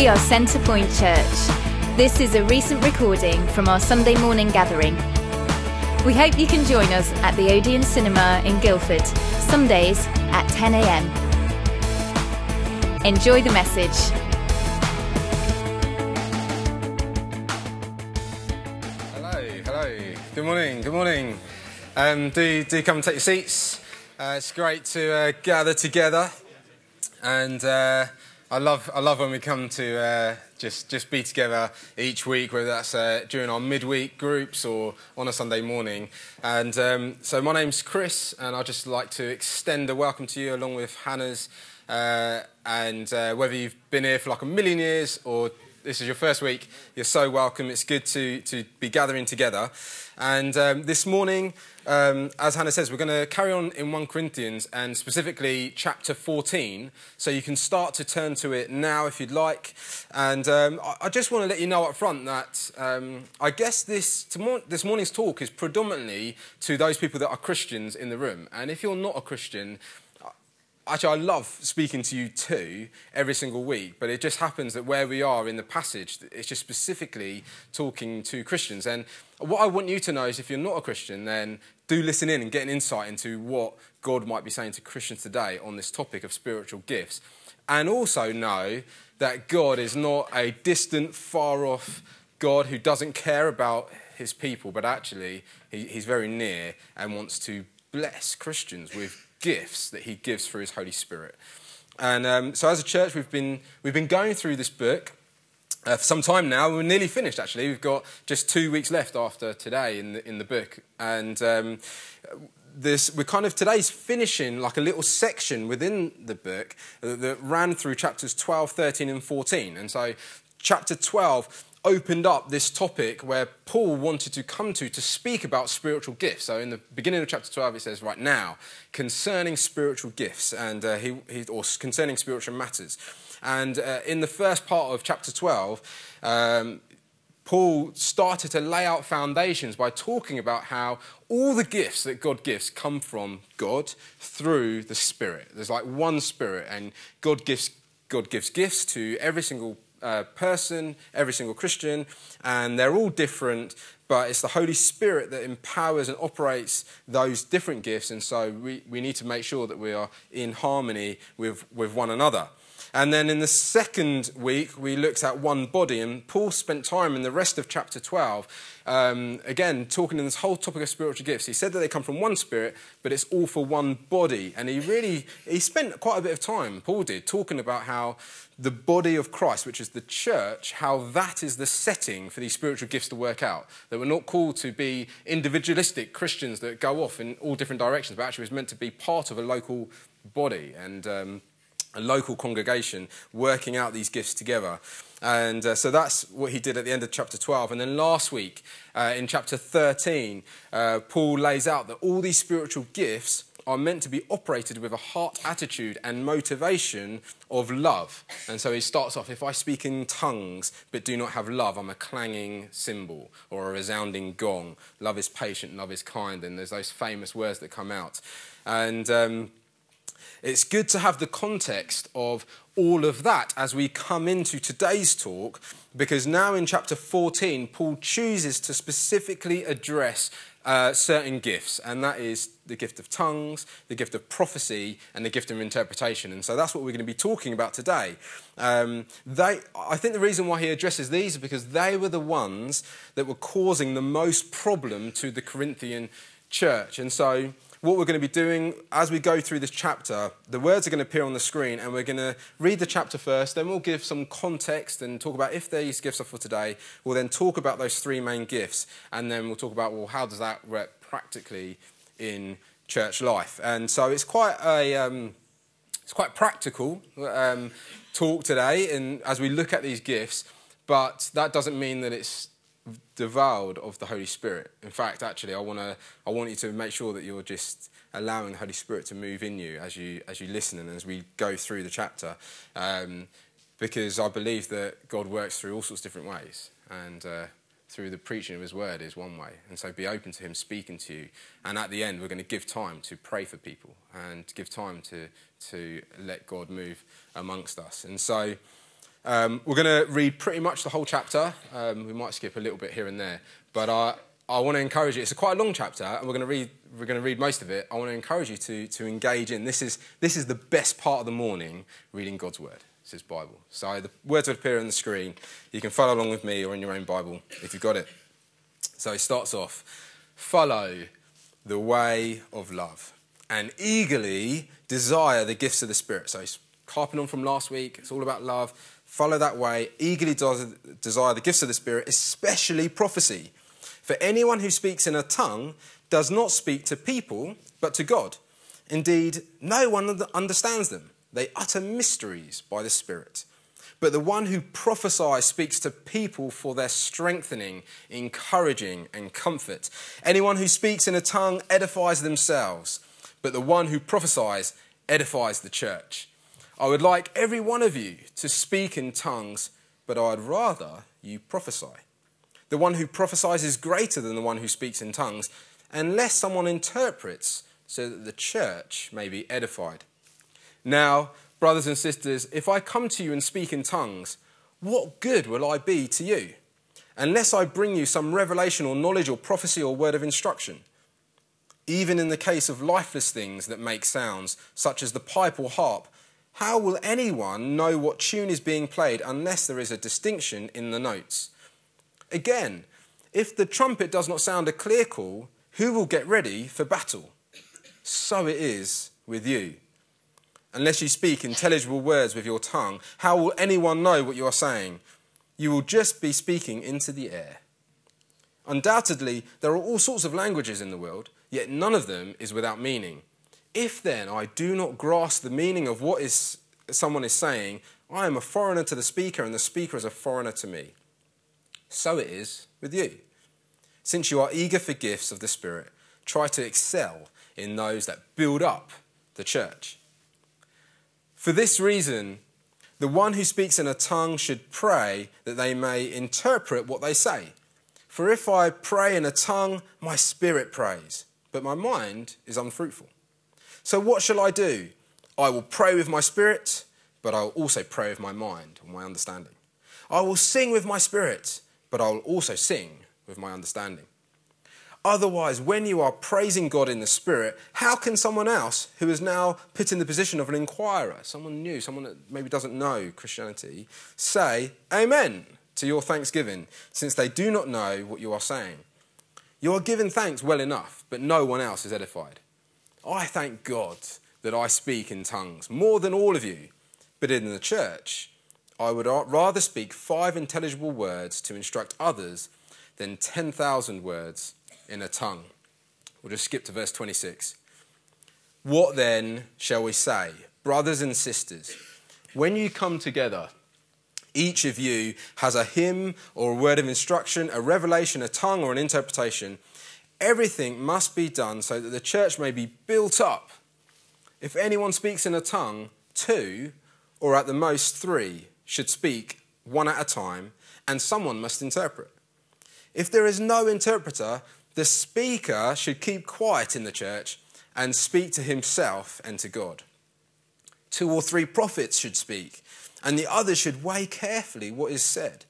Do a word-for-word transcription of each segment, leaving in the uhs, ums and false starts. We are Centrepoint Church. This is a recent recording from our Sunday morning gathering. We hope you can join us at the Odeon Cinema in Guildford, Sundays at ten a m. Enjoy the message. Hello, hello. Good morning, good morning. Um, do, do come and take your seats. Uh, it's great to uh, gather together. And uh, I love I love when we come to uh, just just be together each week, whether that's uh, during our midweek groups or on a Sunday morning. And um, so my name's Chris, and I'd just like to extend a welcome to you along with Hannah's. Uh, and uh, whether you've been here for like a million years or this is your first week, you're so welcome. It's good to to be gathering together. And um, this morning, um, as Hannah says, we're going to carry on in First Corinthians and specifically chapter fourteen. So you can start to turn to it now if you'd like. And um, I, I just want to let you know up front that um, I guess this tomorrow, this morning's talk is predominantly to those people that are Christians in the room. And if you're not a Christian, actually, I love speaking to you too every single week, but it just happens that where we are in the passage, it's just specifically talking to Christians. And what I want you to know is if you're not a Christian, then do listen in and get an insight into what God might be saying to Christians today on this topic of spiritual gifts. And also know that God is not a distant, far-off God who doesn't care about his people, but actually he, he's very near and wants to bless Christians with gifts that he gives through his Holy Spirit. And um, so as a church, we've been we've been going through this book uh, for some time now. We're nearly finished, actually. We've got just two weeks left after today in the, in the book. And um, this we're kind of, today's finishing like a little section within the book that, that ran through chapters twelve, thirteen and fourteen. And so chapter twelve opened up this topic where Paul wanted to come to to speak about spiritual gifts. So in the beginning of chapter twelve, it says, right now, concerning spiritual gifts and uh, he, he or concerning spiritual matters. And uh, in the first part of chapter twelve, um, Paul started to lay out foundations by talking about how all the gifts that God gives come from God through the Spirit. There's like one Spirit, and God gives God gives gifts to every single Uh, person, every single Christian, and they're all different, but it's the Holy Spirit that empowers and operates those different gifts, and so we, we need to make sure that we are in harmony with, with one another. And then in the second week, we looked at one body, and Paul spent time in the rest of chapter twelve, um, again, talking in this whole topic of spiritual gifts. He said that they come from one Spirit, but it's all for one body. And he really, he spent quite a bit of time, Paul did, talking about how the body of Christ, which is the church, how that is the setting for these spiritual gifts to work out. That we're not called to be individualistic Christians that go off in all different directions, but actually it's meant to be part of a local body. And um a local congregation working out these gifts together. And uh, so that's what he did at the end of chapter twelve. And then last week, uh, in chapter thirteen, uh, Paul lays out that all these spiritual gifts are meant to be operated with a heart attitude and motivation of love. And so he starts off, if I speak in tongues but do not have love, I'm a clanging cymbal or a resounding gong. Love is patient, love is kind. And there's those famous words that come out. And Um, It's good to have the context of all of that as we come into today's talk, because now in chapter fourteen, Paul chooses to specifically address uh, certain gifts, and that is the gift of tongues, the gift of prophecy, and the gift of interpretation. And so that's what we're going to be talking about today. Um, they, I think the reason why he addresses these is because they were the ones that were causing the most problem to the Corinthian church. And so what we're going to be doing as we go through this chapter, the words are going to appear on the screen, and we're going to read the chapter first, then we'll give some context and talk about if these gifts are for today. We'll then talk about those three main gifts, and then we'll talk about, well, how does that work practically in church life? And so it's quite a um, it's quite practical um, talk today, and as we look at these gifts, but that doesn't mean that it's devoured of the Holy Spirit. In fact, actually, I want to. I want you to make sure that you're just allowing the Holy Spirit to move in you as you as you listen and as we go through the chapter, um, because I believe that God works through all sorts of different ways, and uh, through the preaching of His Word is one way. And so, be open to Him speaking to you. And at the end, we're going to give time to pray for people and give time to to let God move amongst us. And so, Um, we're going to read pretty much the whole chapter. Um, we might skip a little bit here and there, but I, I want to encourage you. It's a quite a long chapter, and we're going to read we're going to read most of it. I want to encourage you to to engage in this. Is this is the best part of the morning, reading God's word. It's His Bible. So the words will appear on the screen. You can follow along with me or in your own Bible if you've got it. So it starts off: follow the way of love and eagerly desire the gifts of the Spirit. So it's carping on from last week. It's all about love. Follow that way, eagerly desire the gifts of the Spirit, especially prophecy. For anyone who speaks in a tongue does not speak to people, but to God. Indeed, no one understands them. They utter mysteries by the Spirit. But the one who prophesies speaks to people for their strengthening, encouraging, and comfort. Anyone who speaks in a tongue edifies themselves, but the one who prophesies edifies the church. I would like every one of you to speak in tongues, but I'd rather you prophesy. The one who prophesies is greater than the one who speaks in tongues, unless someone interprets, so that the church may be edified. Now, brothers and sisters, if I come to you and speak in tongues, what good will I be to you, unless I bring you some revelation or knowledge or prophecy or word of instruction? Even in the case of lifeless things that make sounds, such as the pipe or harp, how will anyone know what tune is being played unless there is a distinction in the notes? Again, if the trumpet does not sound a clear call, who will get ready for battle? So it is with you. Unless you speak intelligible words with your tongue, how will anyone know what you are saying? You will just be speaking into the air. Undoubtedly, there are all sorts of languages in the world, yet none of them is without meaning. If then I do not grasp the meaning of what is someone is saying, I am a foreigner to the speaker, and the speaker is a foreigner to me. So it is with you. Since you are eager for gifts of the Spirit, try to excel in those that build up the church. For this reason, the one who speaks in a tongue should pray that they may interpret what they say. For if I pray in a tongue, my spirit prays, but my mind is unfruitful. So what shall I do? I will pray with my spirit, but I will also pray with my mind and my understanding. I will sing with my spirit, but I will also sing with my understanding. Otherwise, when you are praising God in the spirit, how can someone else who is now put in the position of an inquirer, someone new, someone that maybe doesn't know Christianity, say amen to your thanksgiving, since they do not know what you are saying? You are giving thanks well enough, but no one else is edified. I thank God that I speak in tongues, more than all of you. But in the church, I would rather speak five intelligible words to instruct others than ten thousand words in a tongue. We'll just skip to verse twenty-six. What then shall we say, brothers and sisters? When you come together, each of you has a hymn or a word of instruction, a revelation, a tongue or an interpretation. Everything must be done so that the church may be built up. If anyone speaks in a tongue, two, or at the most three, should speak one at a time, and someone must interpret. If there is no interpreter, the speaker should keep quiet in the church and speak to himself and to God. Two or three prophets should speak, and the others should weigh carefully what is said.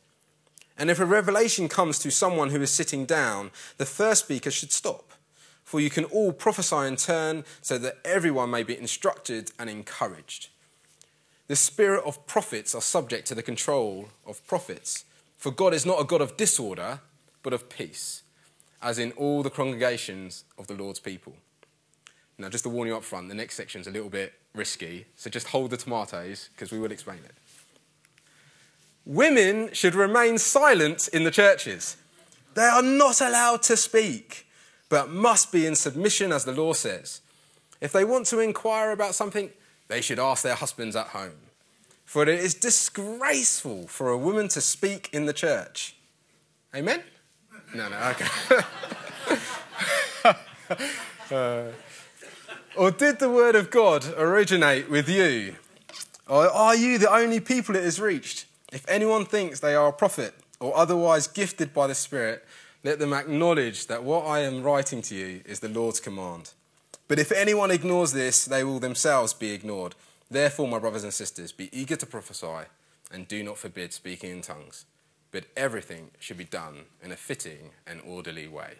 And if a revelation comes to someone who is sitting down, the first speaker should stop. For you can all prophesy in turn, so that everyone may be instructed and encouraged. The spirit of prophets are subject to the control of prophets. For God is not a God of disorder, but of peace, as in all the congregations of the Lord's people. Now, just to warn you up front, the next section's a little bit risky, so just hold the tomatoes, because we will explain it. Women should remain silent in the churches. They are not allowed to speak, but must be in submission as the law says. If they want to inquire about something, they should ask their husbands at home. For it is disgraceful for a woman to speak in the church. Amen? No, no, okay. uh, or did the word of God originate with you? Or are you the only people it has reached? If anyone thinks they are a prophet or otherwise gifted by the Spirit, let them acknowledge that what I am writing to you is the Lord's command. But if anyone ignores this, they will themselves be ignored. Therefore, my brothers and sisters, be eager to prophesy, and do not forbid speaking in tongues, but everything should be done in a fitting and orderly way.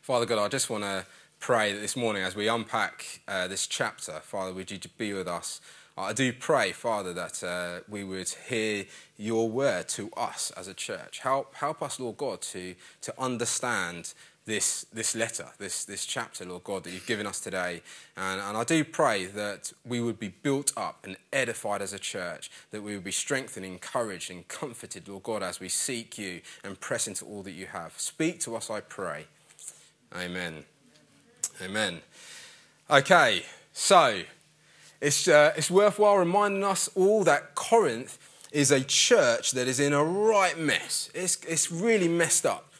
Father God, I just want to pray that this morning as we unpack uh, this chapter, Father, would you be with us? I do pray, Father, that uh, we would hear your word to us as a church. Help help us, Lord God, to to understand this this letter, this this chapter, Lord God, that you've given us today. And, and I do pray that we would be built up and edified as a church, that we would be strengthened, encouraged and comforted, Lord God, as we seek you and press into all that you have. Speak to us, I pray. Amen. Amen. Okay, so... It's, uh, it's worthwhile reminding us all that Corinth is a church that is in a right mess. It's, it's really messed up.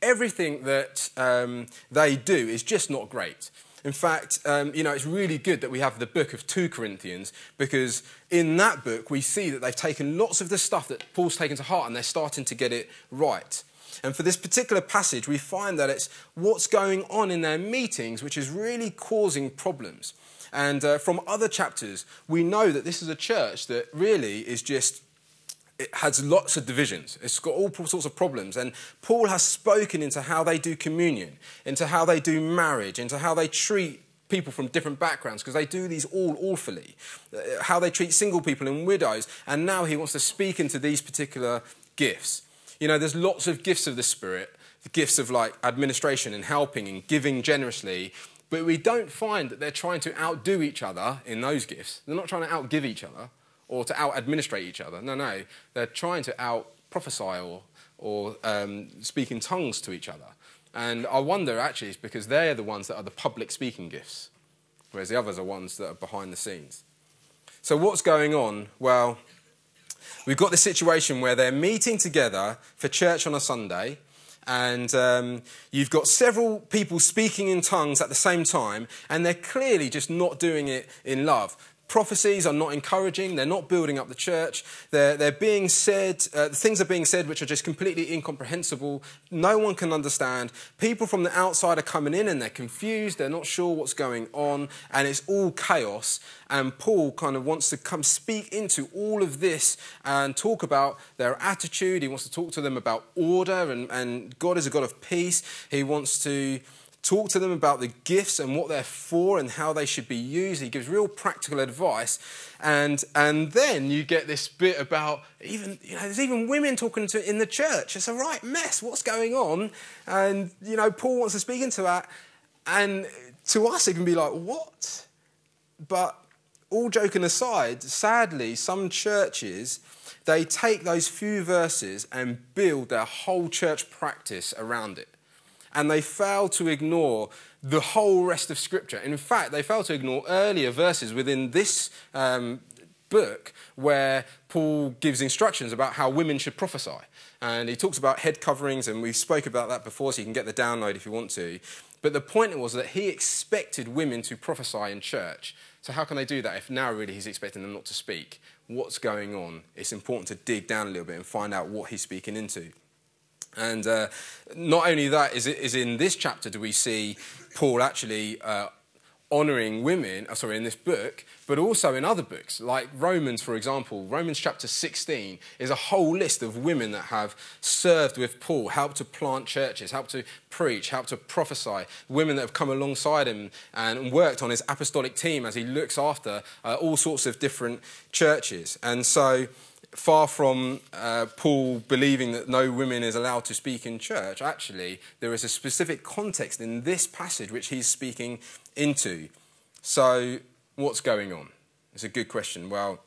Everything that um, they do is just not great. In fact, um, you know, it's really good that we have the book of Second Corinthians, because in that book we see that they've taken lots of the stuff that Paul's taken to heart and they're starting to get it right. And for this particular passage, we find that it's what's going on in their meetings which is really causing problems. And uh, from other chapters, we know that this is a church that really is just, it has lots of divisions. It's got all sorts of problems. And Paul has spoken into how they do communion, into how they do marriage, into how they treat people from different backgrounds, because they do these all awfully, how they treat single people and widows. And now he wants to speak into these particular gifts. You know, there's lots of gifts of the Spirit, the gifts of like administration and helping and giving generously. But we don't find that they're trying to outdo each other in those gifts. They're not trying to outgive each other or to out-administrate each other. No, no. They're trying to out-prophesy or, or um, speak in tongues to each other. And I wonder, actually, it's because they're the ones that are the public speaking gifts, whereas the others are ones that are behind the scenes. So what's going on? Well, we've got the situation where they're meeting together for church on a Sunday. And um, you've got several people speaking in tongues at the same time, and they're clearly just not doing it in love. Prophecies are not encouraging. They're not building up the church. They're, they're being said, uh, things are being said which are just completely incomprehensible. No one can understand. People from the outside are coming in and they're confused. They're not sure what's going on, and it's all chaos. And Paul kind of wants to come speak into all of this and talk about their attitude. He wants to talk to them about order, and, and God is a God of peace. He wants to talk to them about the gifts and what they're for and how they should be used. He gives real practical advice. And and then you get this bit about, even, you know, there's even women talking to in the church. It's a right mess. What's going on? And, you know, Paul wants to speak into that. And to us, it can be like, what? But all joking aside, sadly, some churches, they take those few verses and build their whole church practice around it. And they fail to ignore the whole rest of Scripture. In fact, they fail to ignore earlier verses within this um, book where Paul gives instructions about how women should prophesy. And he talks about head coverings, and we spoke about that before, so you can get the download if you want to. But the point was that he expected women to prophesy in church. So how can they do that if now really he's expecting them not to speak? What's going on? It's important to dig down a little bit and find out what he's speaking into. And uh, not only that, is, it, is in this chapter do we see Paul actually uh, honouring women, oh, sorry, in this book, but also in other books, like Romans, for example. Romans chapter sixteen is a whole list of women that have served with Paul, helped to plant churches, helped to preach, helped to prophesy, women that have come alongside him and worked on his apostolic team as he looks after uh, all sorts of different churches. And so... Far from uh, Paul believing that no woman is allowed to speak in church, actually, there is a specific context in this passage which he's speaking into. So, what's going on? It's a good question. Well,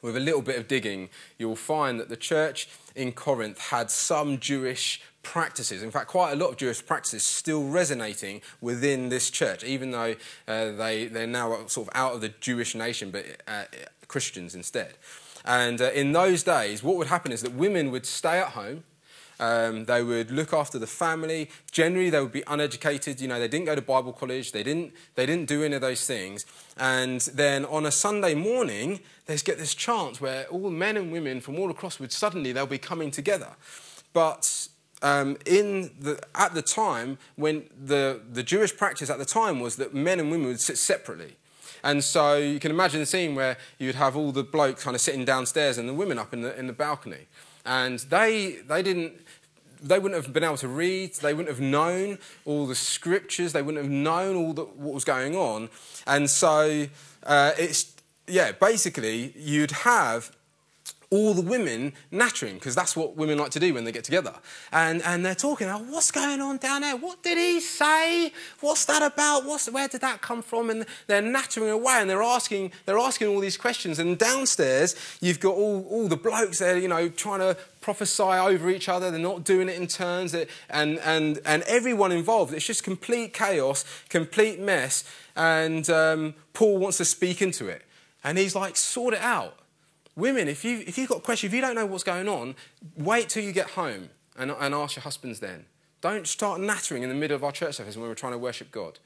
with a little bit of digging, you'll find that the church in Corinth had some Jewish practices. In fact, quite a lot of Jewish practices still resonating within this church, even though uh, they, they're now sort of out of the Jewish nation, but uh, Christians instead. And uh, in those days, what would happen is that women would stay at home. Um, they would look after the family. Generally, they would be uneducated. You know, they didn't go to Bible college. They didn't, they didn't do any of those things. And then on a Sunday morning, they'd get this chance where all men and women from all across would suddenly, they'll be coming together. But um, in the, at the time, when the, the Jewish practice at the time was that men and women would sit separately. And so you can imagine the scene where you'd have all the blokes kind of sitting downstairs and the women up in the in the balcony. And they they didn't they wouldn't have been able to read. They wouldn't have known all the scriptures. They wouldn't have known all the, what was going on. And so uh, it's yeah, basically you'd have all the women nattering, because that's what women like to do when they get together. And and they're talking, oh, what's going on down there? What did he say? What's that about? What's, where did that come from? And they're nattering away, and they're asking they're asking all these questions. And downstairs, you've got all, all the blokes there, you know, trying to prophesy over each other. They're not doing it in turns. And, and, and everyone involved, it's just complete chaos, complete mess. And um, Paul wants to speak into it. And he's like, sort it out. Women, if, you, if you've got a question, if you don't know what's going on, wait till you get home and, and ask your husbands then. Don't start nattering in the middle of our church service when we're trying to worship God.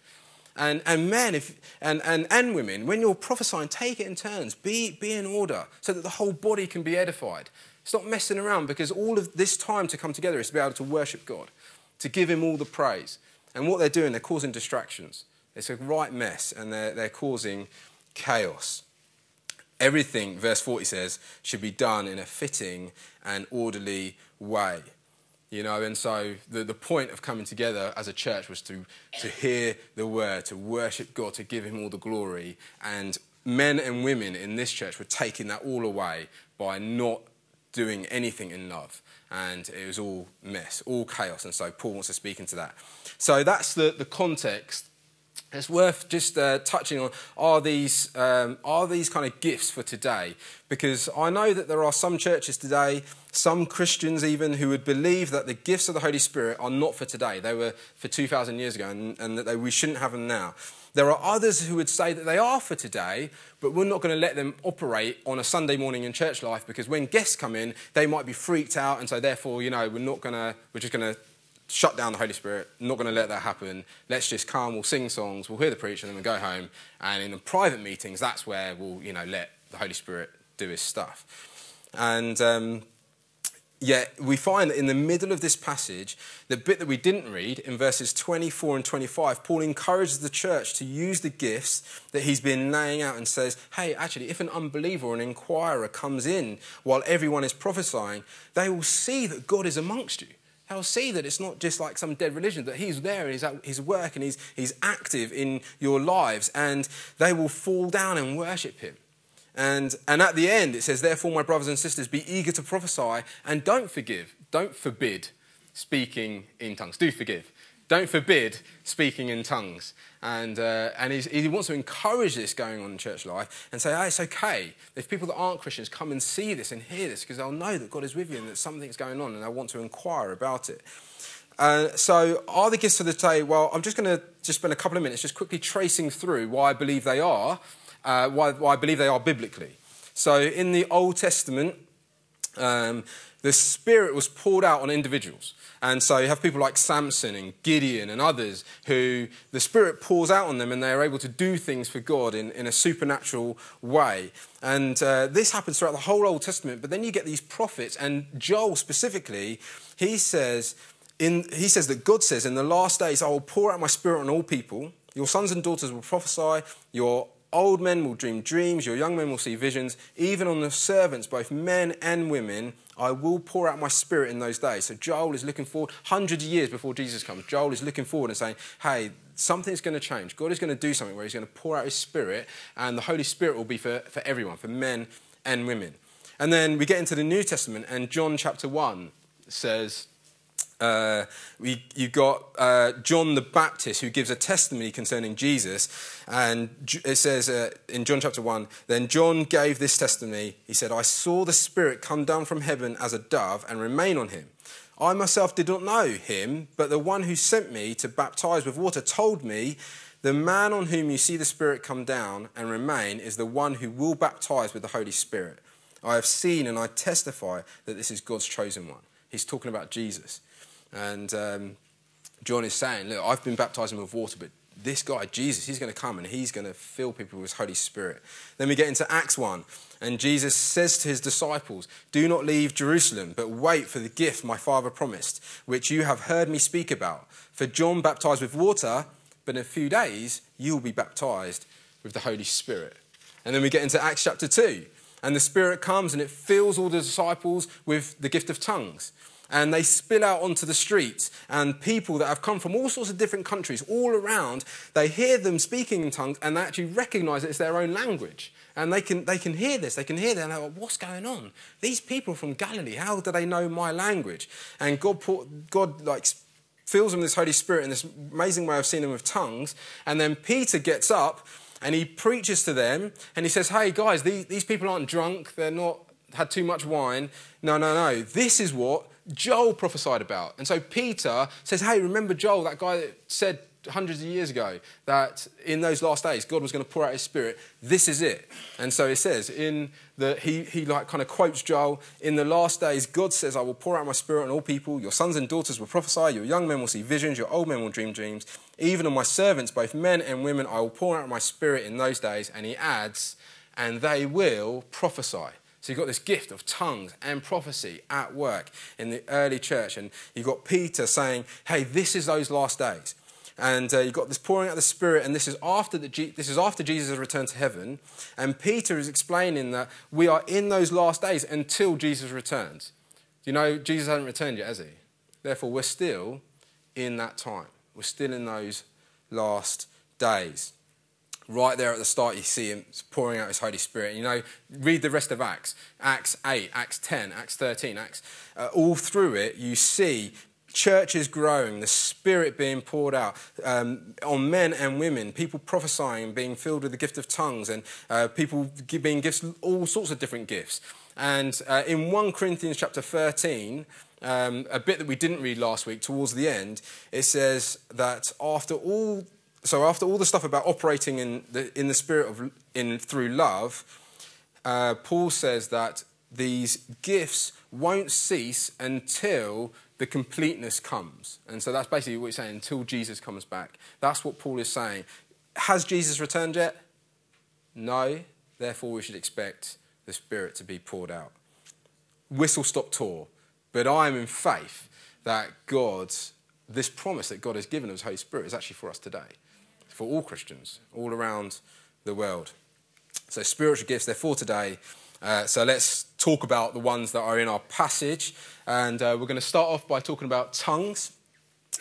And, and men if, and, and, and women, when you're prophesying, take it in turns. Be, be in order so that the whole body can be edified. Stop messing around, because all of this time to come together is to be able to worship God, to give him all the praise. And what they're doing, they're causing distractions. It's a right mess, and they're, they're causing chaos. Everything, verse forty says, should be done in a fitting and orderly way. You know, and so the, the point of coming together as a church was to, to hear the word, to worship God, to give him all the glory. And men and women in this church were taking that all away by not doing anything in love. And it was all mess, all chaos. And so Paul wants to speak into that. So that's the, the context. It's worth just uh, touching on, are these um, are these kind of gifts for today? Because I know that there are some churches today, some Christians even, who would believe that the gifts of the Holy Spirit are not for today. They were for two thousand years ago, and, and that they, we shouldn't have them now. There are others who would say that they are for today, but we're not going to let them operate on a Sunday morning in church life, because when guests come in, they might be freaked out, and so therefore, you know, we're not going to, we're just going to shut down the Holy Spirit, not going to let that happen. Let's just come, we'll sing songs, we'll hear the preacher, and then we'll go home. And in the private meetings, that's where we'll, you know, let the Holy Spirit do his stuff. And um, yet we find that in the middle of this passage, the bit that we didn't read, in verses twenty-four and twenty-five, Paul encourages the church to use the gifts that he's been laying out and says, hey, actually, if an unbeliever or an inquirer comes in while everyone is prophesying, they will see that God is amongst you. They'll see that it's not just like some dead religion, that he's there and he's at his work and he's, he's active in your lives, and they will fall down and worship him. And, and at the end, it says, therefore, my brothers and sisters, be eager to prophesy and don't forgive, don't forbid speaking in tongues. Do forgive. Don't forbid speaking in tongues. And uh, and he's, he wants to encourage this going on in church life and say, oh, it's okay if people that aren't Christians come and see this and hear this, because they'll know that God is with you and that something's going on, and they'll want to inquire about it. Uh, so are the gifts of the day? Well, I'm just going to just spend a couple of minutes just quickly tracing through why I believe they are, uh, why, why I believe they are biblically. So in the Old Testament, um, the Spirit was poured out on individuals. And so you have people like Samson and Gideon and others who the Spirit pours out on them, and they are able to do things for God in, in a supernatural way. And uh, this happens throughout the whole Old Testament. But then you get these prophets, and Joel specifically, he says, in, he says that God says, in the last days, I will pour out my Spirit on all people. Your sons and daughters will prophesy, your old men will dream dreams, your young men will see visions. Even on the servants, both men and women, I will pour out my Spirit in those days. So Joel is looking forward, hundreds of years before Jesus comes, Joel is looking forward and saying, hey, something's going to change. God is going to do something where he's going to pour out his Spirit, and the Holy Spirit will be for, for everyone, for men and women. And then we get into the New Testament, and John chapter one says, Uh, we, you've got uh, John the Baptist, who gives a testimony concerning Jesus, and it says uh, in John chapter one, then John gave this testimony. He said, I saw the Spirit come down from heaven as a dove and remain on him. I myself did not know him, but the one who sent me to baptize with water told me, the man on whom you see the Spirit come down and remain is the one who will baptize with the Holy Spirit. I have seen and I testify that this is God's chosen one. He's talking about Jesus. And um, John is saying, look, I've been baptizing with water, but this guy, Jesus, he's going to come and he's going to fill people with his Holy Spirit. Then we get into Acts one, and Jesus says to his disciples, do not leave Jerusalem, but wait for the gift my Father promised, which you have heard me speak about. For John baptized with water, but in a few days you will be baptized with the Holy Spirit. And then we get into Acts chapter two. And the Spirit comes and it fills all the disciples with the gift of tongues. And they spill out onto the streets. And people that have come from all sorts of different countries all around, they hear them speaking in tongues and they actually recognise it's their own language. And they can they can hear this. They can hear that. And they're like, what's going on? These people from Galilee, how do they know my language? And God, put, God like fills them with this Holy Spirit in this amazing way I've seen them with tongues. And then Peter gets up and he preaches to them and he says, hey guys, these, these people aren't drunk. They're not had too much wine. No, no, no. This is what Joel prophesied about. And so Peter says, hey, remember Joel, that guy that said hundreds of years ago that in those last days God was going to pour out his Spirit. This is it. And so it says in the he he like kind of quotes Joel, in the last days God says, I will pour out my Spirit on all people. Your sons and daughters will prophesy, your young men will see visions, your old men will dream dreams. Even on my servants, both men and women, I will pour out my Spirit in those days. And he adds, and they will prophesy. So you've got this gift of tongues and prophecy at work in the early church. And you've got Peter saying, hey, this is those last days. And uh, you've got this pouring out of the Spirit, and this is after the G- this is after Jesus has returned to heaven. And Peter is explaining that we are in those last days until Jesus returns. You know, Jesus hasn't returned yet, has he? Therefore, we're still in that time. We're still in those last days. Right there at the start, you see him pouring out his Holy Spirit. And you know, read the rest of Acts. Acts eight, Acts ten, Acts thirteen, Acts... Uh, all through it, you see churches growing, the Spirit being poured out um, on men and women, people prophesying and being filled with the gift of tongues, and uh, people being gifts, all sorts of different gifts. And uh, in First Corinthians chapter thirteen, um, a bit that we didn't read last week, towards the end, it says that after all, so after all the stuff about operating in the in the spirit of in through love, uh, Paul says that these gifts won't cease until the completeness comes. And so that's basically what he's saying, until Jesus comes back. That's what Paul is saying. Has Jesus returned yet? No. Therefore, we should expect the Spirit to be poured out. Whistle-stop tour. But I am in faith that God's, this promise that God has given us, Holy Spirit, is actually for us today, for all Christians, all around the world. So spiritual gifts, they're for today. Uh, so let's talk about the ones that are in our passage, and uh, we're going to start off by talking about tongues.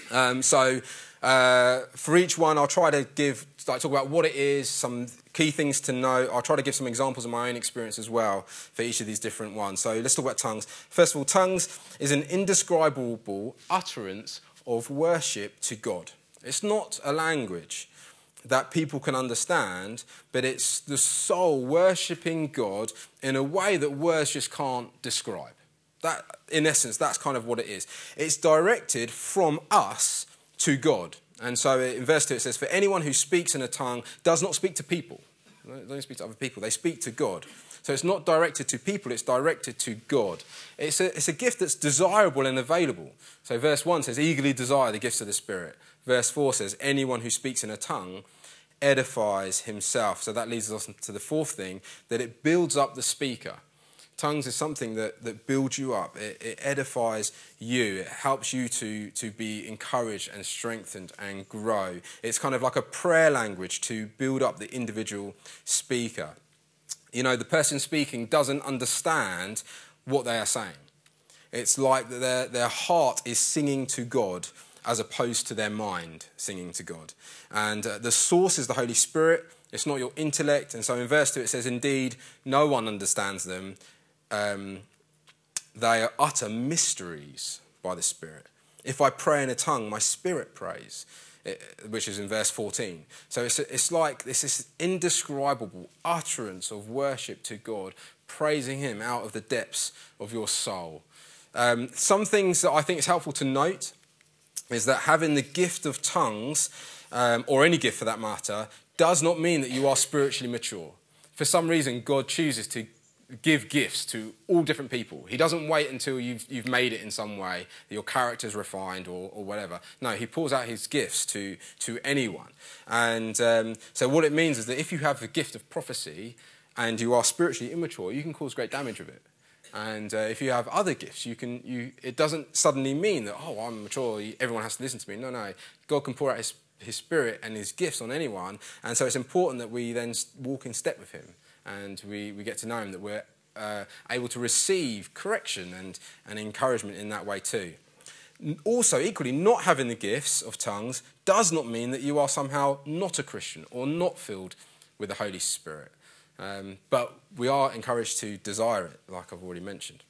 Um, so uh, for each one, I'll try to give, like, talk about what it is, some key things to know. I'll try to give some examples of my own experience as well for each of these different ones. So let's talk about tongues. First of all, tongues is an indescribable utterance of worship to God. It's not a language that people can understand, but it's the soul worshipping God in a way that words just can't describe. That, in essence, that's kind of what it is. It's directed from us to God. And so in verse two it says, for anyone who speaks in a tongue does not speak to people. They don't speak to other people, they speak to God. So it's not directed to people, it's directed to God. It's a, it's a gift that's desirable and available. So verse one says, eagerly desire the gifts of the Spirit. Verse four says, anyone who speaks in a tongue edifies himself. So that leads us to the fourth thing, that it builds up the speaker. Tongues is something that, that builds you up. It, it edifies you. It helps you to, to be encouraged and strengthened and grow. It's kind of like a prayer language to build up the individual speaker. You know, the person speaking doesn't understand what they are saying. It's like their, their heart is singing to God as opposed to their mind singing to God. And uh, the source is the Holy Spirit. It's not your intellect. And so in verse two it says, indeed, no one understands them. Um, they are utter mysteries by the Spirit. If I pray in a tongue, my spirit prays, it, which is in verse fourteen. So it's, it's like this, this indescribable utterance of worship to God, praising him out of the depths of your soul. Um, some things that I think is helpful to note is that having the gift of tongues, um, or any gift for that matter, does not mean that you are spiritually mature. For some reason, God chooses to give gifts to all different people. He doesn't wait until you've you've made it in some way, your character's refined or, or whatever. No, he pours out his gifts to, to anyone. And um, so what it means is that if you have the gift of prophecy and you are spiritually immature, you can cause great damage with it. And uh, if you have other gifts, you can. You, it doesn't suddenly mean that, oh, I'm mature, everyone has to listen to me. No, no. God can pour out his, his spirit and his gifts on anyone. And so it's important that we then walk in step with him and we, we get to know him, that we're uh, able to receive correction and, and encouragement in that way too. Also, equally, not having the gifts of tongues does not mean that you are somehow not a Christian or not filled with the Holy Spirit. Um, but we are encouraged to desire it, like I've already mentioned.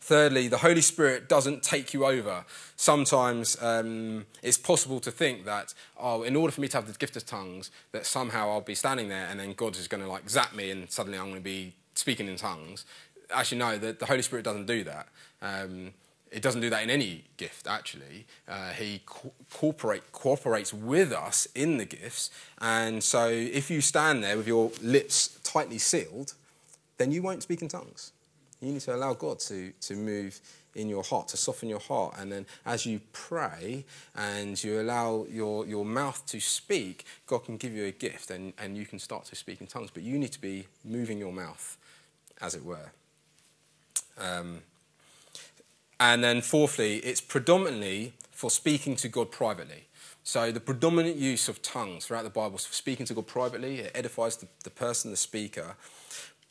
Thirdly, the Holy Spirit doesn't take you over. Sometimes um, it's possible to think that, oh, in order for me to have the gift of tongues, that somehow I'll be standing there and then God is going to like zap me and suddenly I'm going to be speaking in tongues. Actually, no, the, the Holy Spirit doesn't do that. Um, It doesn't do that in any gift, actually. Uh, he co- cooperate, cooperates with us in the gifts. And so if you stand there with your lips tightly sealed, then you won't speak in tongues. You need to allow God to, to move in your heart, to soften your heart. And then as you pray and you allow your, your mouth to speak, God can give you a gift and, and you can start to speak in tongues. But you need to be moving your mouth, as it were. Um... And then fourthly, it's predominantly for speaking to God privately. So the predominant use of tongues throughout the Bible is for speaking to God privately. It edifies the, the person, the speaker.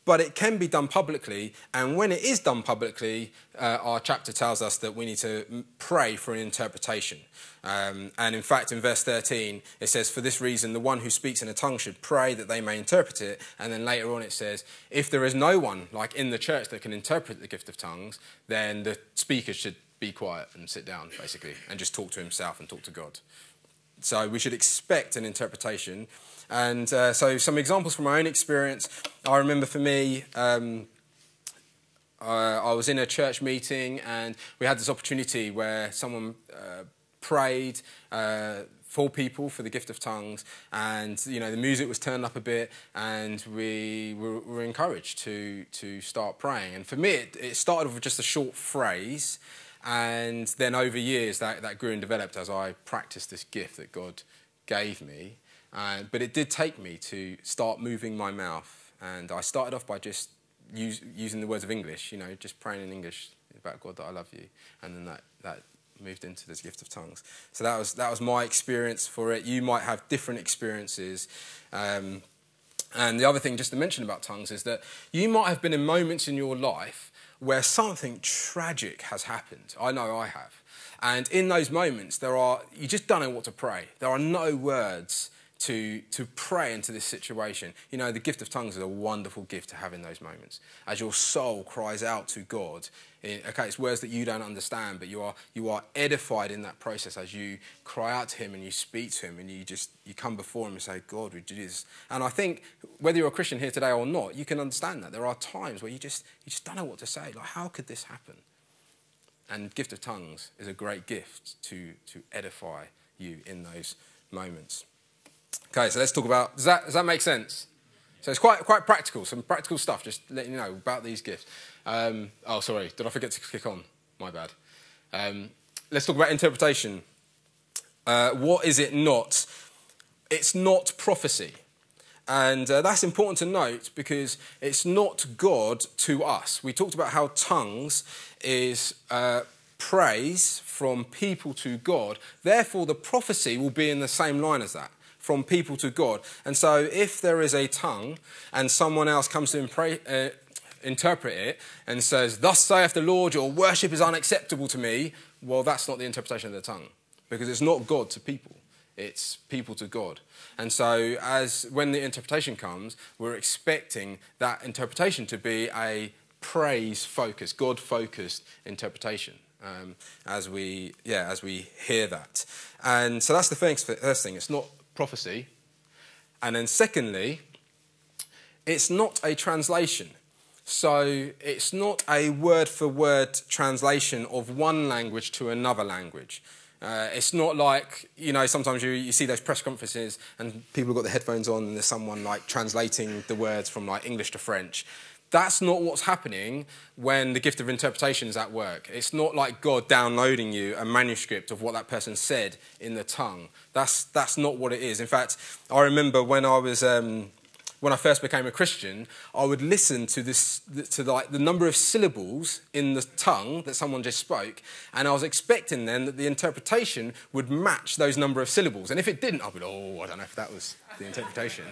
But it can be done publicly. And when it is done publicly, uh, our chapter tells us that we need to pray for an interpretation. Um, and in fact, in verse thirteen, it says, "For this reason, the one who speaks in a tongue should pray that they may interpret it." And then later on it says, if there is no one, like in the church, that can interpret the gift of tongues, then the speaker should be quiet and sit down, basically, and just talk to himself and talk to God. So we should expect an interpretation. And uh, so some examples from my own experience. I remember for me, um, uh, I was in a church meeting and we had this opportunity where someone uh, prayed uh, for people for the gift of tongues, and you know the music was turned up a bit and we were, were encouraged to, to start praying. And for me, it, it started with just a short phrase, and then over years that, that grew and developed as I practiced this gift that God gave me. Uh, but it did take me to start moving my mouth. And I started off by just use, using the words of English, you know, just praying in English about God that I love you. And then that, that moved into this gift of tongues. So that was that was my experience for it. You might have different experiences. Um, and the other thing just to mention about tongues is that you might have been in moments in your life where something tragic has happened. I know I have. And in those moments, there are you just don't know what to pray. There are no words To, to pray into this situation. You know, the gift of tongues is a wonderful gift to have in those moments. As your soul cries out to God, it, okay, it's words that you don't understand, but you are you are edified in that process as you cry out to him and you speak to him and you just you come before him and say, God, would you do this? And I think whether you're a Christian here today or not, you can understand that. There are times where you just you just don't know what to say. Like, how could this happen? And gift of tongues is a great gift to to edify you in those moments. Okay, so let's talk about, does that, does that make sense? So it's quite quite practical, some practical stuff, just letting you know about these gifts. Um, oh, sorry, did I forget to click on? My bad. Um, let's talk about interpretation. Uh, what is it not? It's not prophecy. And uh, that's important to note because it's not God to us. We talked about how tongues is uh, praise from people to God. Therefore, the prophecy will be in the same line as that. From people to God. And so if there is a tongue and someone else comes to impre- uh, interpret it and says, "Thus saith the Lord, your worship is unacceptable to me," well, that's not the interpretation of the tongue, because it's not God to people. It's people to God. And so as when the interpretation comes, we're expecting that interpretation to be a praise-focused, God-focused interpretation. Um, as we, yeah, as we hear that. And so that's the first thing. It's not prophecy. And then secondly, it's not a translation. So it's not a word for word translation of one language to another language. Uh, it's not like, you know, sometimes you, you see those press conferences and people have got their headphones on and there's someone like translating the words from like English to French. That's not what's happening when the gift of interpretation is at work. It's not like God downloading you a manuscript of what that person said in the tongue. That's that's not what it is. In fact, I remember when I was um, when I first became a Christian, I would listen to this, to like the number of syllables in the tongue that someone just spoke, and I was expecting then that the interpretation would match those number of syllables. And if it didn't, I'd be like, oh, I don't know if that was the interpretation.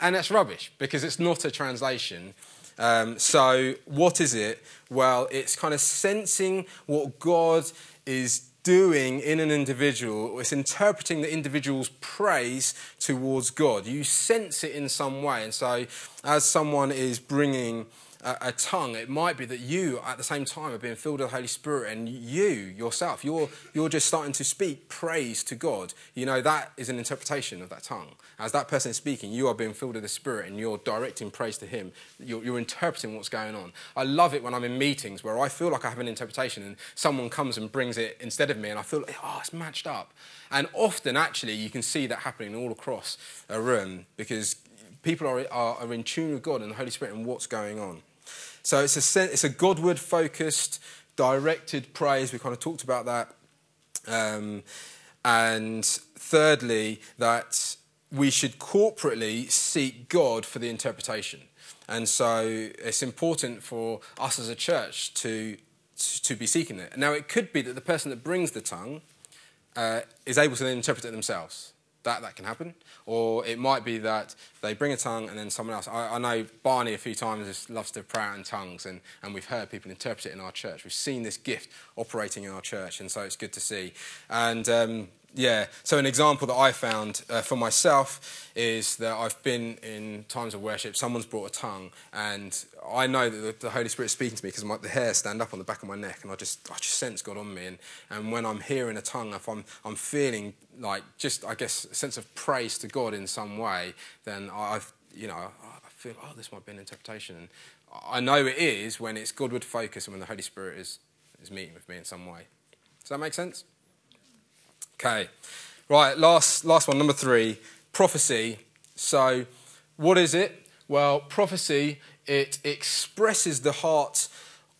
And that's rubbish, because it's not a translation. Um, so what is it? Well, it's kind of sensing what God is doing in an individual. It's interpreting the individual's praise towards God. You sense it in some way. And so as someone is bringing a, a tongue, it might be that you at the same time are being filled with the Holy Spirit, and you yourself, you're, you're just starting to speak praise to God. You know, that is an interpretation of that tongue. As that person is speaking, you are being filled with the Spirit and you're directing praise to him. You're, you're interpreting what's going on. I love it when I'm in meetings where I feel like I have an interpretation and someone comes and brings it instead of me, and I feel like, oh, it's matched up. And often actually you can see that happening all across a room, because people are, are, are in tune with God and the Holy Spirit and what's going on. So it's a, it's a Godward-focused, directed praise. We kind of talked about that. Um, and thirdly, that we should corporately seek God for the interpretation. And so it's important for us as a church to, to, to be seeking it. Now, it could be that the person that brings the tongue uh, is able to then interpret it themselves. That, that can happen. Or it might be that they bring a tongue and then someone else. I, I know Barney a few times just loves to pray out in tongues, and, and we've heard people interpret it in our church. We've seen this gift operating in our church, and so it's good to see. And um, yeah, so an example that I found uh, for myself is that I've been in times of worship, someone's brought a tongue, and I know that the, the Holy Spirit is speaking to me because my, the hair stand up on the back of my neck, and I just I just sense God on me. And, and when I'm hearing a tongue, if I'm, I'm feeling like just, I guess, a sense of praise to God in some way, then I, I've, you know, I feel, oh, this might be an interpretation. And I know it is when it's Godward focus and when the Holy Spirit is, is meeting with me in some way. Does that make sense? Okay, right, last last one, number three, prophecy. So what is it? Well, prophecy, it expresses the heart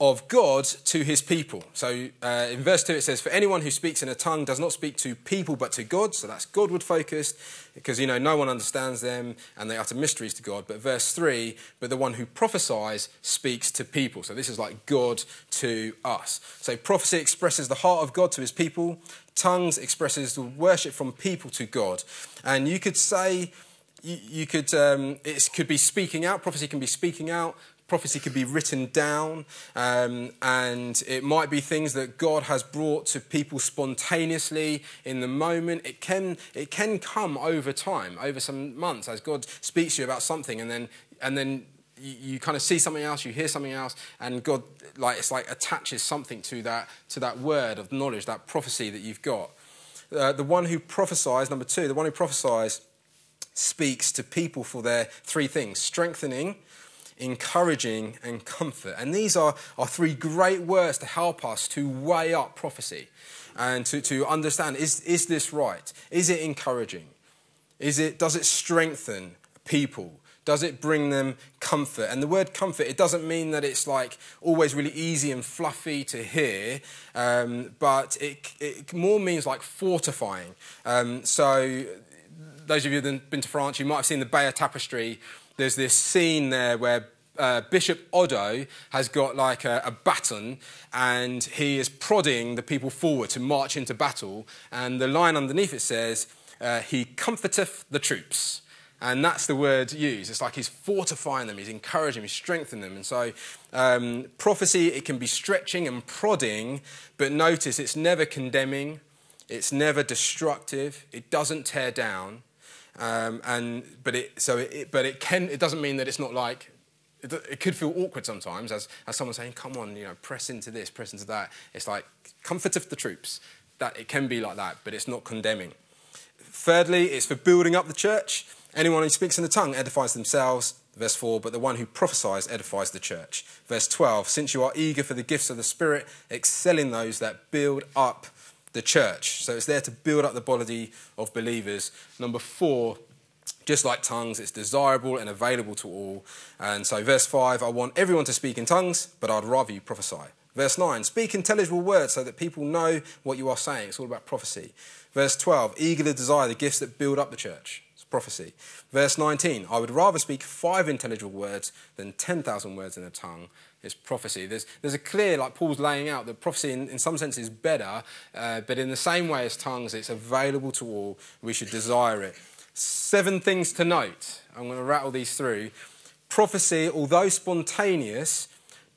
of God to his people. So uh, in verse two it says, for anyone who speaks in a tongue does not speak to people but to God. So that's Godward focused, because, you know, no one understands them and they utter mysteries to God. But verse three, but the one who prophesies speaks to people. So this is like God to us. So prophecy expresses the heart of God to his people. Tongues expresses the worship from people to God. And you could say, you, you could, um, it could be speaking out. Prophecy can be speaking out. Prophecy could be written down. Um, and it might be things that God has brought to people spontaneously in the moment. It can, it can come over time, over some months, as God speaks to you about something, and then, and then, you kind of see something else, you hear something else, and God, like, it's like attaches something to that, to that word of knowledge, that prophecy that you've got. Uh, the one who prophesies, number two, the one who prophesies speaks to people for their three things: strengthening, encouraging, and comfort. And these are, are three great words to help us to weigh up prophecy and to, to understand, is, is this right? Is it encouraging? Is it, does it strengthen people? Does it bring them comfort? And the word comfort, it doesn't mean that it's like always really easy and fluffy to hear, um, but it, it more means like fortifying. Um, so those of you who have been to France, you might have seen the Bayeux Tapestry. There's this scene there where Uh, Bishop Otto has got like a, a baton, and he is prodding the people forward to march into battle. And the line underneath it says, uh, he comforteth the troops. And that's the word used. It's like he's fortifying them, he's encouraging them, he's strengthening them. And so um, prophecy, it can be stretching and prodding, but notice it's never condemning, it's never destructive, it doesn't tear down. Um, and but it so it but it can it doesn't mean that it's not like it, it could feel awkward sometimes as as someone saying, come on, you know, press into this, press into that. It's like comforteth the troops. That it can be like that, but it's not condemning. Thirdly, it's for building up the church. Anyone who speaks in a tongue edifies themselves. Verse four, but the one who prophesies edifies the church. Verse twelve, since you are eager for the gifts of the Spirit, excel in those that build up the church. So it's there to build up the body of believers. Number four, just like tongues, it's desirable and available to all. And so verse five, I want everyone to speak in tongues, but I'd rather you prophesy. Verse nine, speak intelligible words so that people know what you are saying. It's all about prophecy. Verse twelve, eagerly desire the gifts that build up the church. prophecy. Verse nineteen, I would rather speak five intelligible words than ten thousand words in a tongue. It's prophecy. There's, there's a clear, like Paul's laying out, that prophecy in, in some sense is better, uh, but in the same way as tongues, it's available to all. We should desire it. Seven things to note. I'm going to rattle these through. Prophecy, although spontaneous,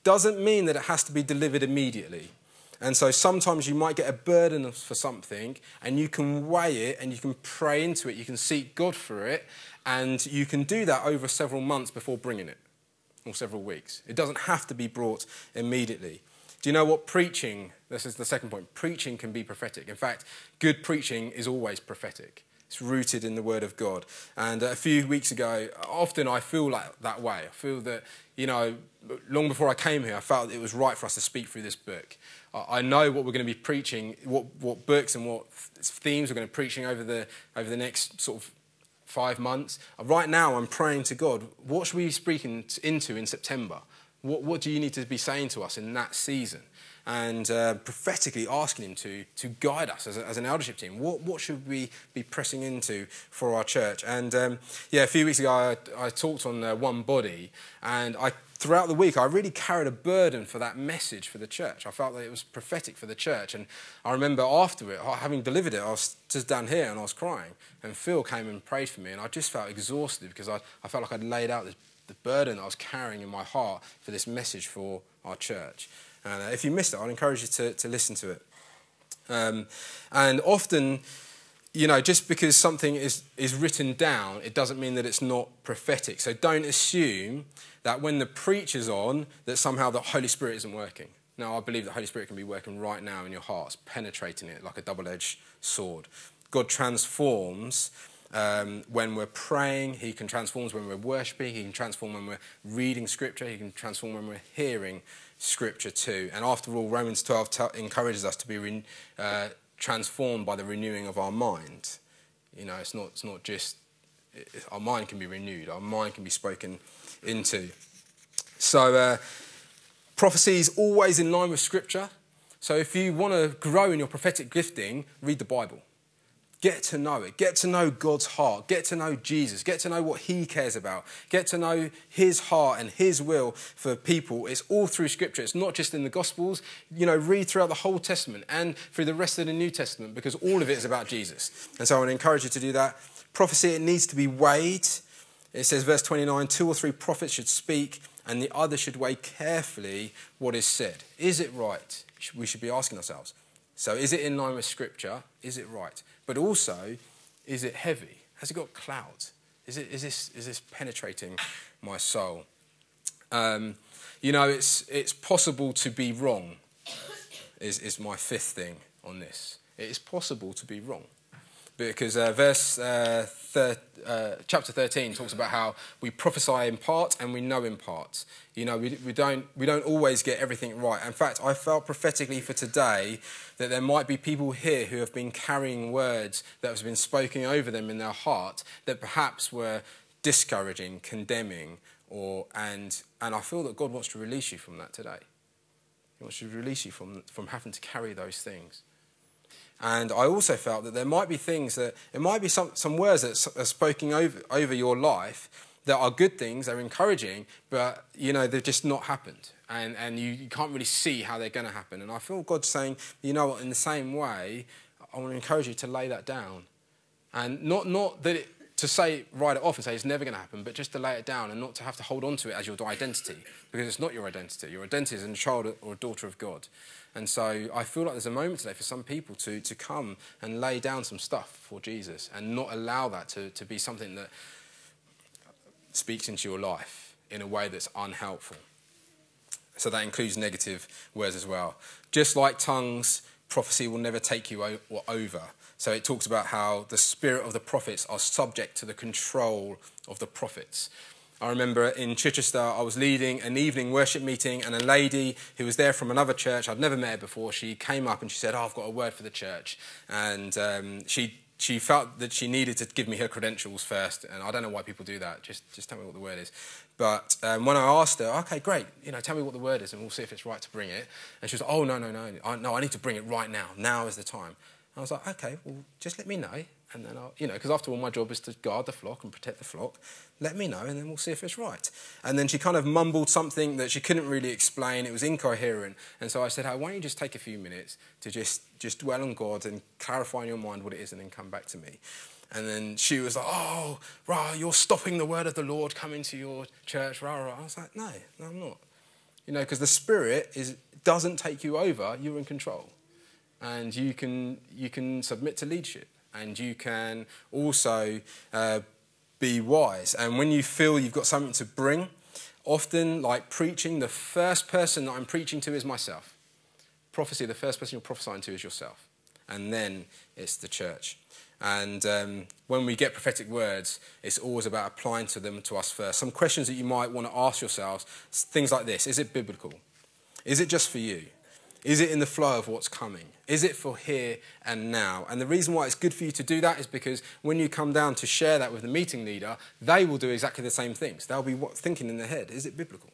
doesn't mean that it has to be delivered immediately. And so sometimes you might get a burden for something and you can weigh it and you can pray into it, you can seek God for it, and you can do that over several months before bringing it, or several weeks. It doesn't have to be brought immediately. Do you know what? Preaching, this is the second point, preaching can be prophetic. In fact, good preaching is always prophetic. It's rooted in the Word of God. And a few weeks ago, often I feel like that way. I feel that, you know, long before I came here, I felt it was right for us to speak through this book. I know what we're going to be preaching, what, what books and what themes we're going to be preaching over the, over the next sort of five months. Right now, I'm praying to God, what should we be speaking into in September? What, what do you need to be saying to us in that season? And uh, prophetically asking him to, to guide us as, a, as an eldership team. What, what should we be pressing into for our church? And, um, yeah, a few weeks ago I, I talked on uh, One Body, and I throughout the week I really carried a burden for that message for the church. I felt that it was prophetic for the church, and I remember after it, having delivered it, I was just down here and I was crying, and Phil came and prayed for me, and I just felt exhausted because I, I felt like I'd laid out this, the burden I was carrying in my heart for this message for our church. And uh, if you missed it, I'd encourage you to, to listen to it. Um, and often, you know, just because something is, is written down, it doesn't mean that it's not prophetic. So don't assume that when the preacher's on, that somehow the Holy Spirit isn't working. Now, I believe the Holy Spirit can be working right now in your hearts, penetrating it like a double-edged sword. God transforms... Um, when we're praying, he can transform when we're worshipping, he can transform when we're reading scripture, he can transform when we're hearing scripture too. And after all, Romans twelve t- encourages us to be re- uh, transformed by the renewing of our mind. You know, it's not, it's not just, it, our mind can be renewed, our mind can be spoken into. So uh, prophecy is always in line with scripture. So if you want to grow in your prophetic gifting, read the Bible. Get to know it. Get to know God's heart. Get to know Jesus. Get to know what he cares about. Get to know his heart and his will for people. It's all through Scripture. It's not just in the Gospels. You know, read throughout the whole Testament and through the rest of the New Testament, because all of it is about Jesus. And so I would encourage you to do that. Prophecy, it needs to be weighed. It says, verse twenty-nine, two or three prophets should speak and the other should weigh carefully what is said. Is it right? We should be asking ourselves. So is it in line with Scripture? Is it right? But also, is it heavy? Has it got clouds? Is it is this is this penetrating my soul? Um, you know, it's it's possible to be wrong. Is is my fifth thing on this? It is possible to be wrong, because uh, verse uh, thir- uh, chapter thirteen talks about how we prophesy in part and we know in part. You know, we we don't we don't always get everything right. In fact, I felt prophetically for today that there might be people here who have been carrying words that have been spoken over them in their heart that perhaps were discouraging, condemning, or and and I feel that God wants to release you from that today. He wants to release you from from having to carry those things. And I also felt that there might be things that, it might be some, some words that are spoken over, over your life that are good things, they're encouraging, but, you know, they've just not happened. And, and you, you can't really see how they're going to happen. And I feel God saying, you know what, in the same way, I want to encourage you to lay that down. And not, not that it, to say, write it off and say it's never going to happen, but just to lay it down and not to have to hold on to it as your identity, because it's not your identity. Your identity is a child or a daughter of God. And so I feel like there's a moment today for some people to, to come and lay down some stuff for Jesus and not allow that to, to be something that speaks into your life in a way that's unhelpful. So that includes negative words as well. Just like tongues, prophecy will never take you o- or over. So it talks about how the spirit of the prophets are subject to the control of the prophets. I remember in Chichester, I was leading an evening worship meeting, and a lady who was there from another church, I'd never met her before, she came up and she said, oh, I've got a word for the church. And um, she she felt that she needed to give me her credentials first, and I don't know why people do that, just just tell me what the word is. But um, when I asked her, okay, great, you know, tell me what the word is, and we'll see if it's right to bring it. And she was like, oh, no, no, no, I, no, I need to bring it right now. Now is the time. I was like, okay, well, just let me know. And then I'll, you know, because after all, my job is to guard the flock and protect the flock. Let me know, and then we'll see if it's right. And then she kind of mumbled something that she couldn't really explain. It was incoherent. And so I said, hey, why don't you just take a few minutes to just, just dwell on God and clarify in your mind what it is and then come back to me. And then she was like, oh, rah, you're stopping the word of the Lord coming to your church, rah, rah. I was like, no, no, I'm not. You know, because the Spirit is doesn't take you over. You're in control. And you can you can submit to leadership. And you can also uh, be wise. And when you feel you've got something to bring, often, like preaching, the first person that I'm preaching to is myself. Prophecy, the first person you're prophesying to is yourself. And then it's the church. And um, when we get prophetic words, it's always about applying to them to us first. Some questions that you might want to ask yourselves, things like this. Is it biblical? Is it just for you? Is it in the flow of what's coming? Is it for here and now? And the reason why it's good for you to do that is because when you come down to share that with the meeting leader, they will do exactly the same things. They'll be thinking in their head, is it biblical?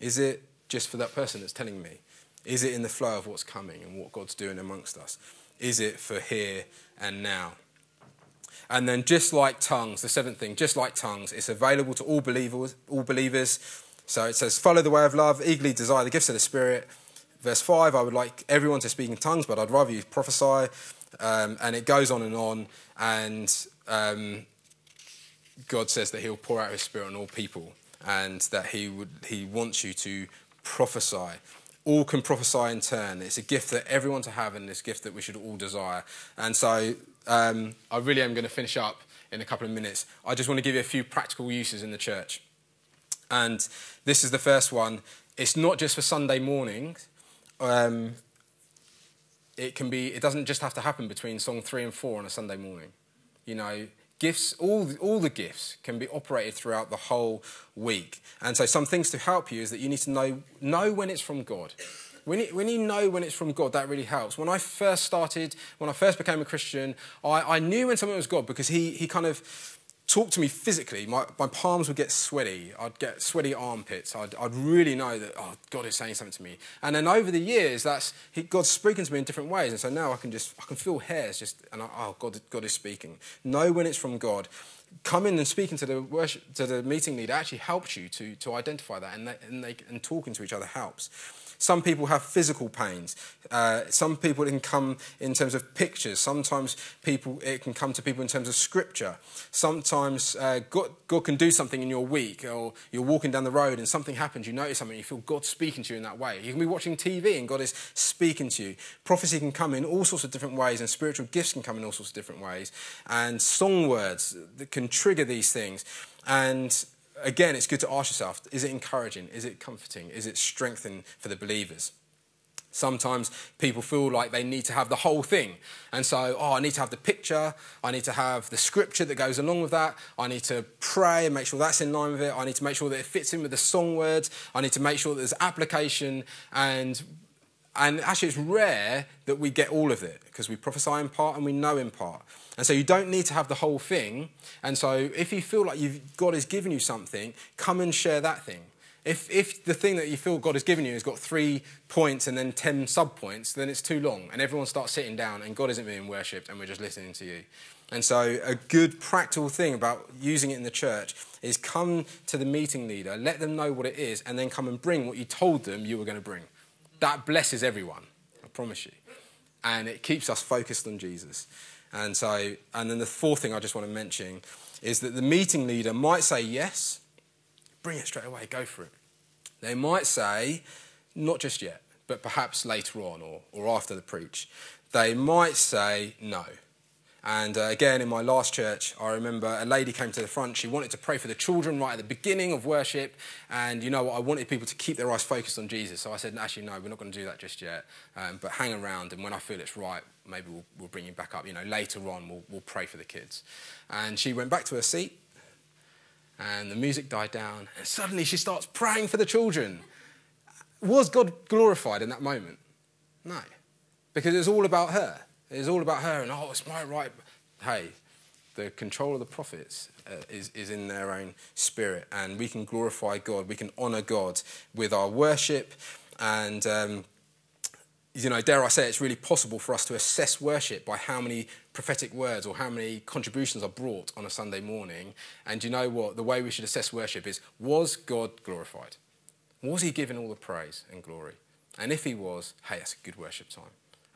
Is it just for that person that's telling me? Is it in the flow of what's coming and what God's doing amongst us? Is it for here and now? And then just like tongues, the seventh thing, just like tongues, it's available to all believers. All believers. So it says, follow the way of love, eagerly desire the gifts of the Spirit. Verse five, I would like everyone to speak in tongues, but I'd rather you prophesy. Um, and it goes on and on. And um, God says that he'll pour out his Spirit on all people and that he would, he wants you to prophesy. All can prophesy in turn. It's a gift that everyone to have and it's a gift that we should all desire. And so um, I really am going to finish up in a couple of minutes. I just want to give you a few practical uses in the church. And this is the first one. It's not just for Sunday mornings. Um, it can be. It doesn't just have to happen between song three and four on a Sunday morning. You know, gifts. All all the gifts can be operated throughout the whole week. And so, some things to help you is that you need to know know when it's from God. When you, when you know when it's from God, that really helps. When I first started, when I first became a Christian, I, I knew when something was God because he he kind of talked to me physically. My my palms would get sweaty. I'd get sweaty armpits. I'd, I'd really know that, oh, God is saying something to me. And then over the years, that's he, God's speaking to me in different ways. And so now I can just, I can feel hairs just, and I, oh, God, God is speaking. Know when it's from God. Coming and speaking to the worship, to the meeting leader actually helps you to to identify that, and they, and they and talking to each other helps. Some people have physical pains. Uh, some people it can come in terms of pictures. Sometimes people it can come to people in terms of scripture. Sometimes uh, God, God can do something in your week, or you're walking down the road and something happens. You notice something, you feel God speaking to you in that way. You can be watching T V and God is speaking to you. Prophecy can come in all sorts of different ways, and spiritual gifts can come in all sorts of different ways. And song words that can trigger these things. And again, it's good to ask yourself, is it encouraging? Is it comforting? Is it strengthening for the believers? Sometimes people feel like they need to have the whole thing. And so, oh, I need to have the picture. I need to have the scripture that goes along with that. I need to pray and make sure that's in line with it. I need to make sure that it fits in with the song words. I need to make sure that there's application. And and actually, it's rare that we get all of it because we prophesy in part and we know in part. And so you don't need to have the whole thing. And so if you feel like you've, God has given you something, come and share that thing. If if the thing that you feel God has given you has got three points and then ten sub-points, then it's too long. And everyone starts sitting down and God isn't being worshipped and we're just listening to you. And so a good practical thing about using it in the church is come to the meeting leader, let them know what it is, and then come and bring what you told them you were going to bring. That blesses everyone, I promise you. And it keeps us focused on Jesus. And so, and then the fourth thing I just want to mention is that the meeting leader might say, yes, bring it straight away, go for it. They might say, not just yet, but perhaps later on or, or after the preach. They might say, no. And uh, again, in my last church, I remember a lady came to the front. She wanted to pray for the children right at the beginning of worship. And you know what? I wanted people to keep their eyes focused on Jesus. So I said, actually, no, we're not going to do that just yet. Um, but hang around. And when I feel it's right, maybe we'll, we'll bring you back up. You know, later on, we'll, we'll pray for the kids. And she went back to her seat. And the music died down. And suddenly she starts praying for the children. Was God glorified in that moment? No. Because it was all about her. It's all about her and, oh, it's my right. Hey, the control of the prophets uh, is, is in their own spirit, and we can glorify God. We can honour God with our worship, and um, you know, dare I say, it's really possible for us to assess worship by how many prophetic words or how many contributions are brought on a Sunday morning. And you know what? The way we should assess worship is, was God glorified? Was he given all the praise and glory? And if he was, hey, that's a good worship time.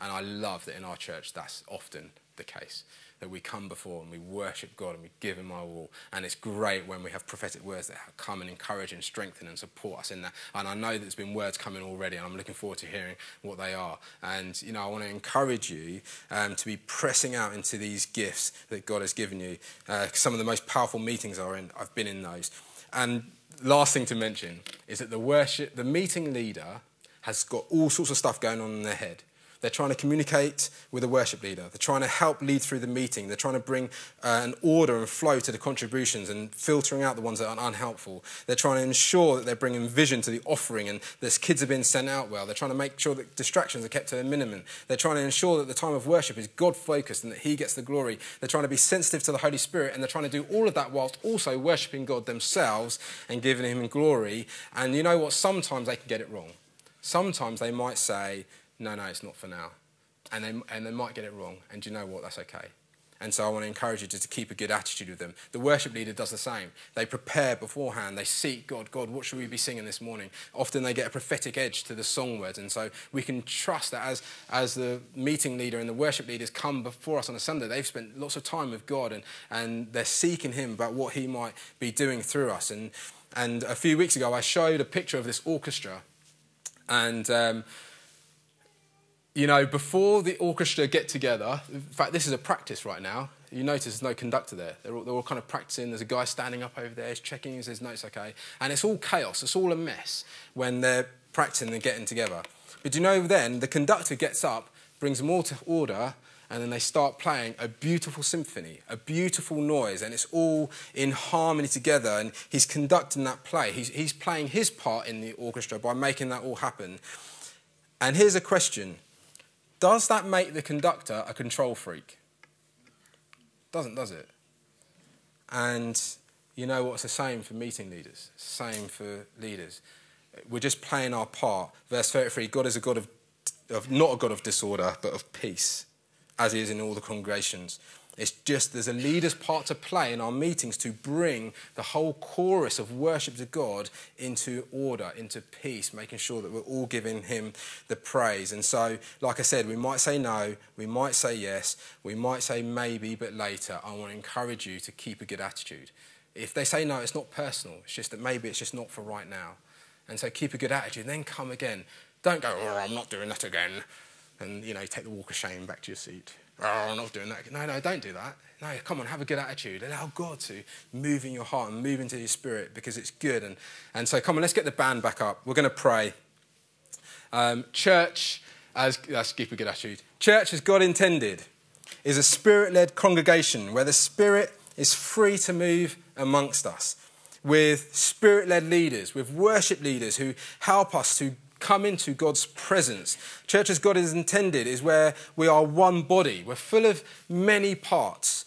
And I love that in our church, that's often the case, that we come before and we worship God and we give him our all. And it's great when we have prophetic words that come and encourage and strengthen and support us in that. And I know there's been words coming already, and I'm looking forward to hearing what they are. And, you know, I want to encourage you um, to be pressing out into these gifts that God has given you. Uh, some of the most powerful meetings are in, I've been in those. And last thing to mention is that the worship, the meeting leader has got all sorts of stuff going on in their head. They're trying to communicate with the worship leader. They're trying to help lead through the meeting. They're trying to bring uh, an order and flow to the contributions and filtering out the ones that are unhelpful. They're trying to ensure that they're bringing vision to the offering and those kids are being sent out well. They're trying to make sure that distractions are kept to a minimum. They're trying to ensure that the time of worship is God-focused and that he gets the glory. They're trying to be sensitive to the Holy Spirit, and they're trying to do all of that whilst also worshipping God themselves and giving him glory. And you know what? Sometimes they can get it wrong. Sometimes they might say, no, no, it's not for now. And they, and they might get it wrong. And do you know what? That's okay. And so I want to encourage you to, to keep a good attitude with them. The worship leader does the same. They prepare beforehand. They seek God. God, what should we be singing this morning? Often they get a prophetic edge to the song words. And so we can trust that as, as the meeting leader and the worship leaders come before us on a Sunday, they've spent lots of time with God and, and they're seeking him about what he might be doing through us. And, and a few weeks ago, I showed a picture of this orchestra. And um, you know, before the orchestra get together, in fact, this is a practice right now. You notice there's no conductor there. They're all, they're all kind of practicing. There's a guy standing up over there. He's checking his, his notes, okay? And it's all chaos. It's all a mess when they're practicing and getting together. But you know, then the conductor gets up, brings them all to order, and then they start playing a beautiful symphony, a beautiful noise, and it's all in harmony together, and he's conducting that play. He's, he's playing his part in the orchestra by making that all happen. And here's a question. Does that make the conductor a control freak? Doesn't, does it? And you know what? It's the same for meeting leaders. It's the same for leaders. We're just playing our part. Verse thirty-three, God is a God of, of not a God of disorder, but of peace, as he is in all the congregations. It's just there's a leader's part to play in our meetings to bring the whole chorus of worship to God into order, into peace, making sure that we're all giving him the praise. And so, like I said, we might say no, we might say yes, we might say maybe, but later. I want to encourage you to keep a good attitude. If they say no, it's not personal. It's just that maybe it's just not for right now. And so keep a good attitude, then come again. Don't go, oh, I'm not doing that again. And, you know, take the walk of shame back to your seat. Oh, I'm not doing that. No, no, don't do that. No, come on, have a good attitude. Allow God to move in your heart and move into your spirit because it's good. And, and so, come on, let's get the band back up. We're going to pray. Um, church, as let's keep a good attitude. Church, as God intended, is a spirit-led congregation where the Spirit is free to move amongst us, with spirit-led leaders, with worship leaders who help us to come into God's presence. Church as God is intended is where we are one body. We're full of many parts,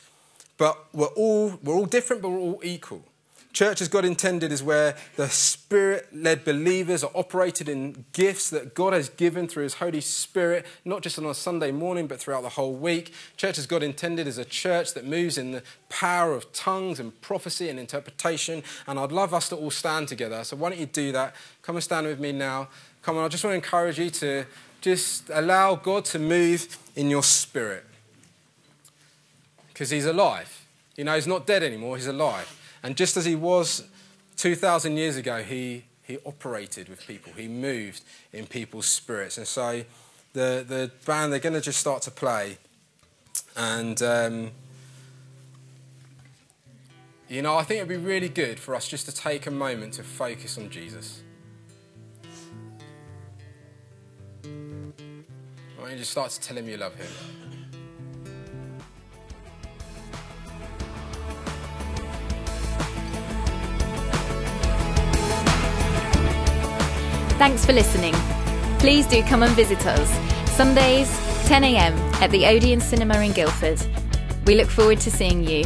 but we're all, we're all different, but we're all equal. Church as God intended is where the Spirit-led believers are operated in gifts that God has given through his Holy Spirit, not just on a Sunday morning, but throughout the whole week. Church as God intended is a church that moves in the power of tongues and prophecy and interpretation. And I'd love us to all stand together. So why don't you do that? Come and stand with me now. Come on, I just want to encourage you to just allow God to move in your spirit. Because he's alive. You know, he's not dead anymore, he's alive. And just as he was two thousand years ago, he, he operated with people. He moved in people's spirits. And so the, the band, they're going to just start to play. And, um, you know, I think it would be really good for us just to take a moment to focus on Jesus. Why don't you just start to tell him you love him? Thanks for listening. Please do come and visit us, Sundays, ten a.m. at the Odeon Cinema in Guildford. We look forward to seeing you.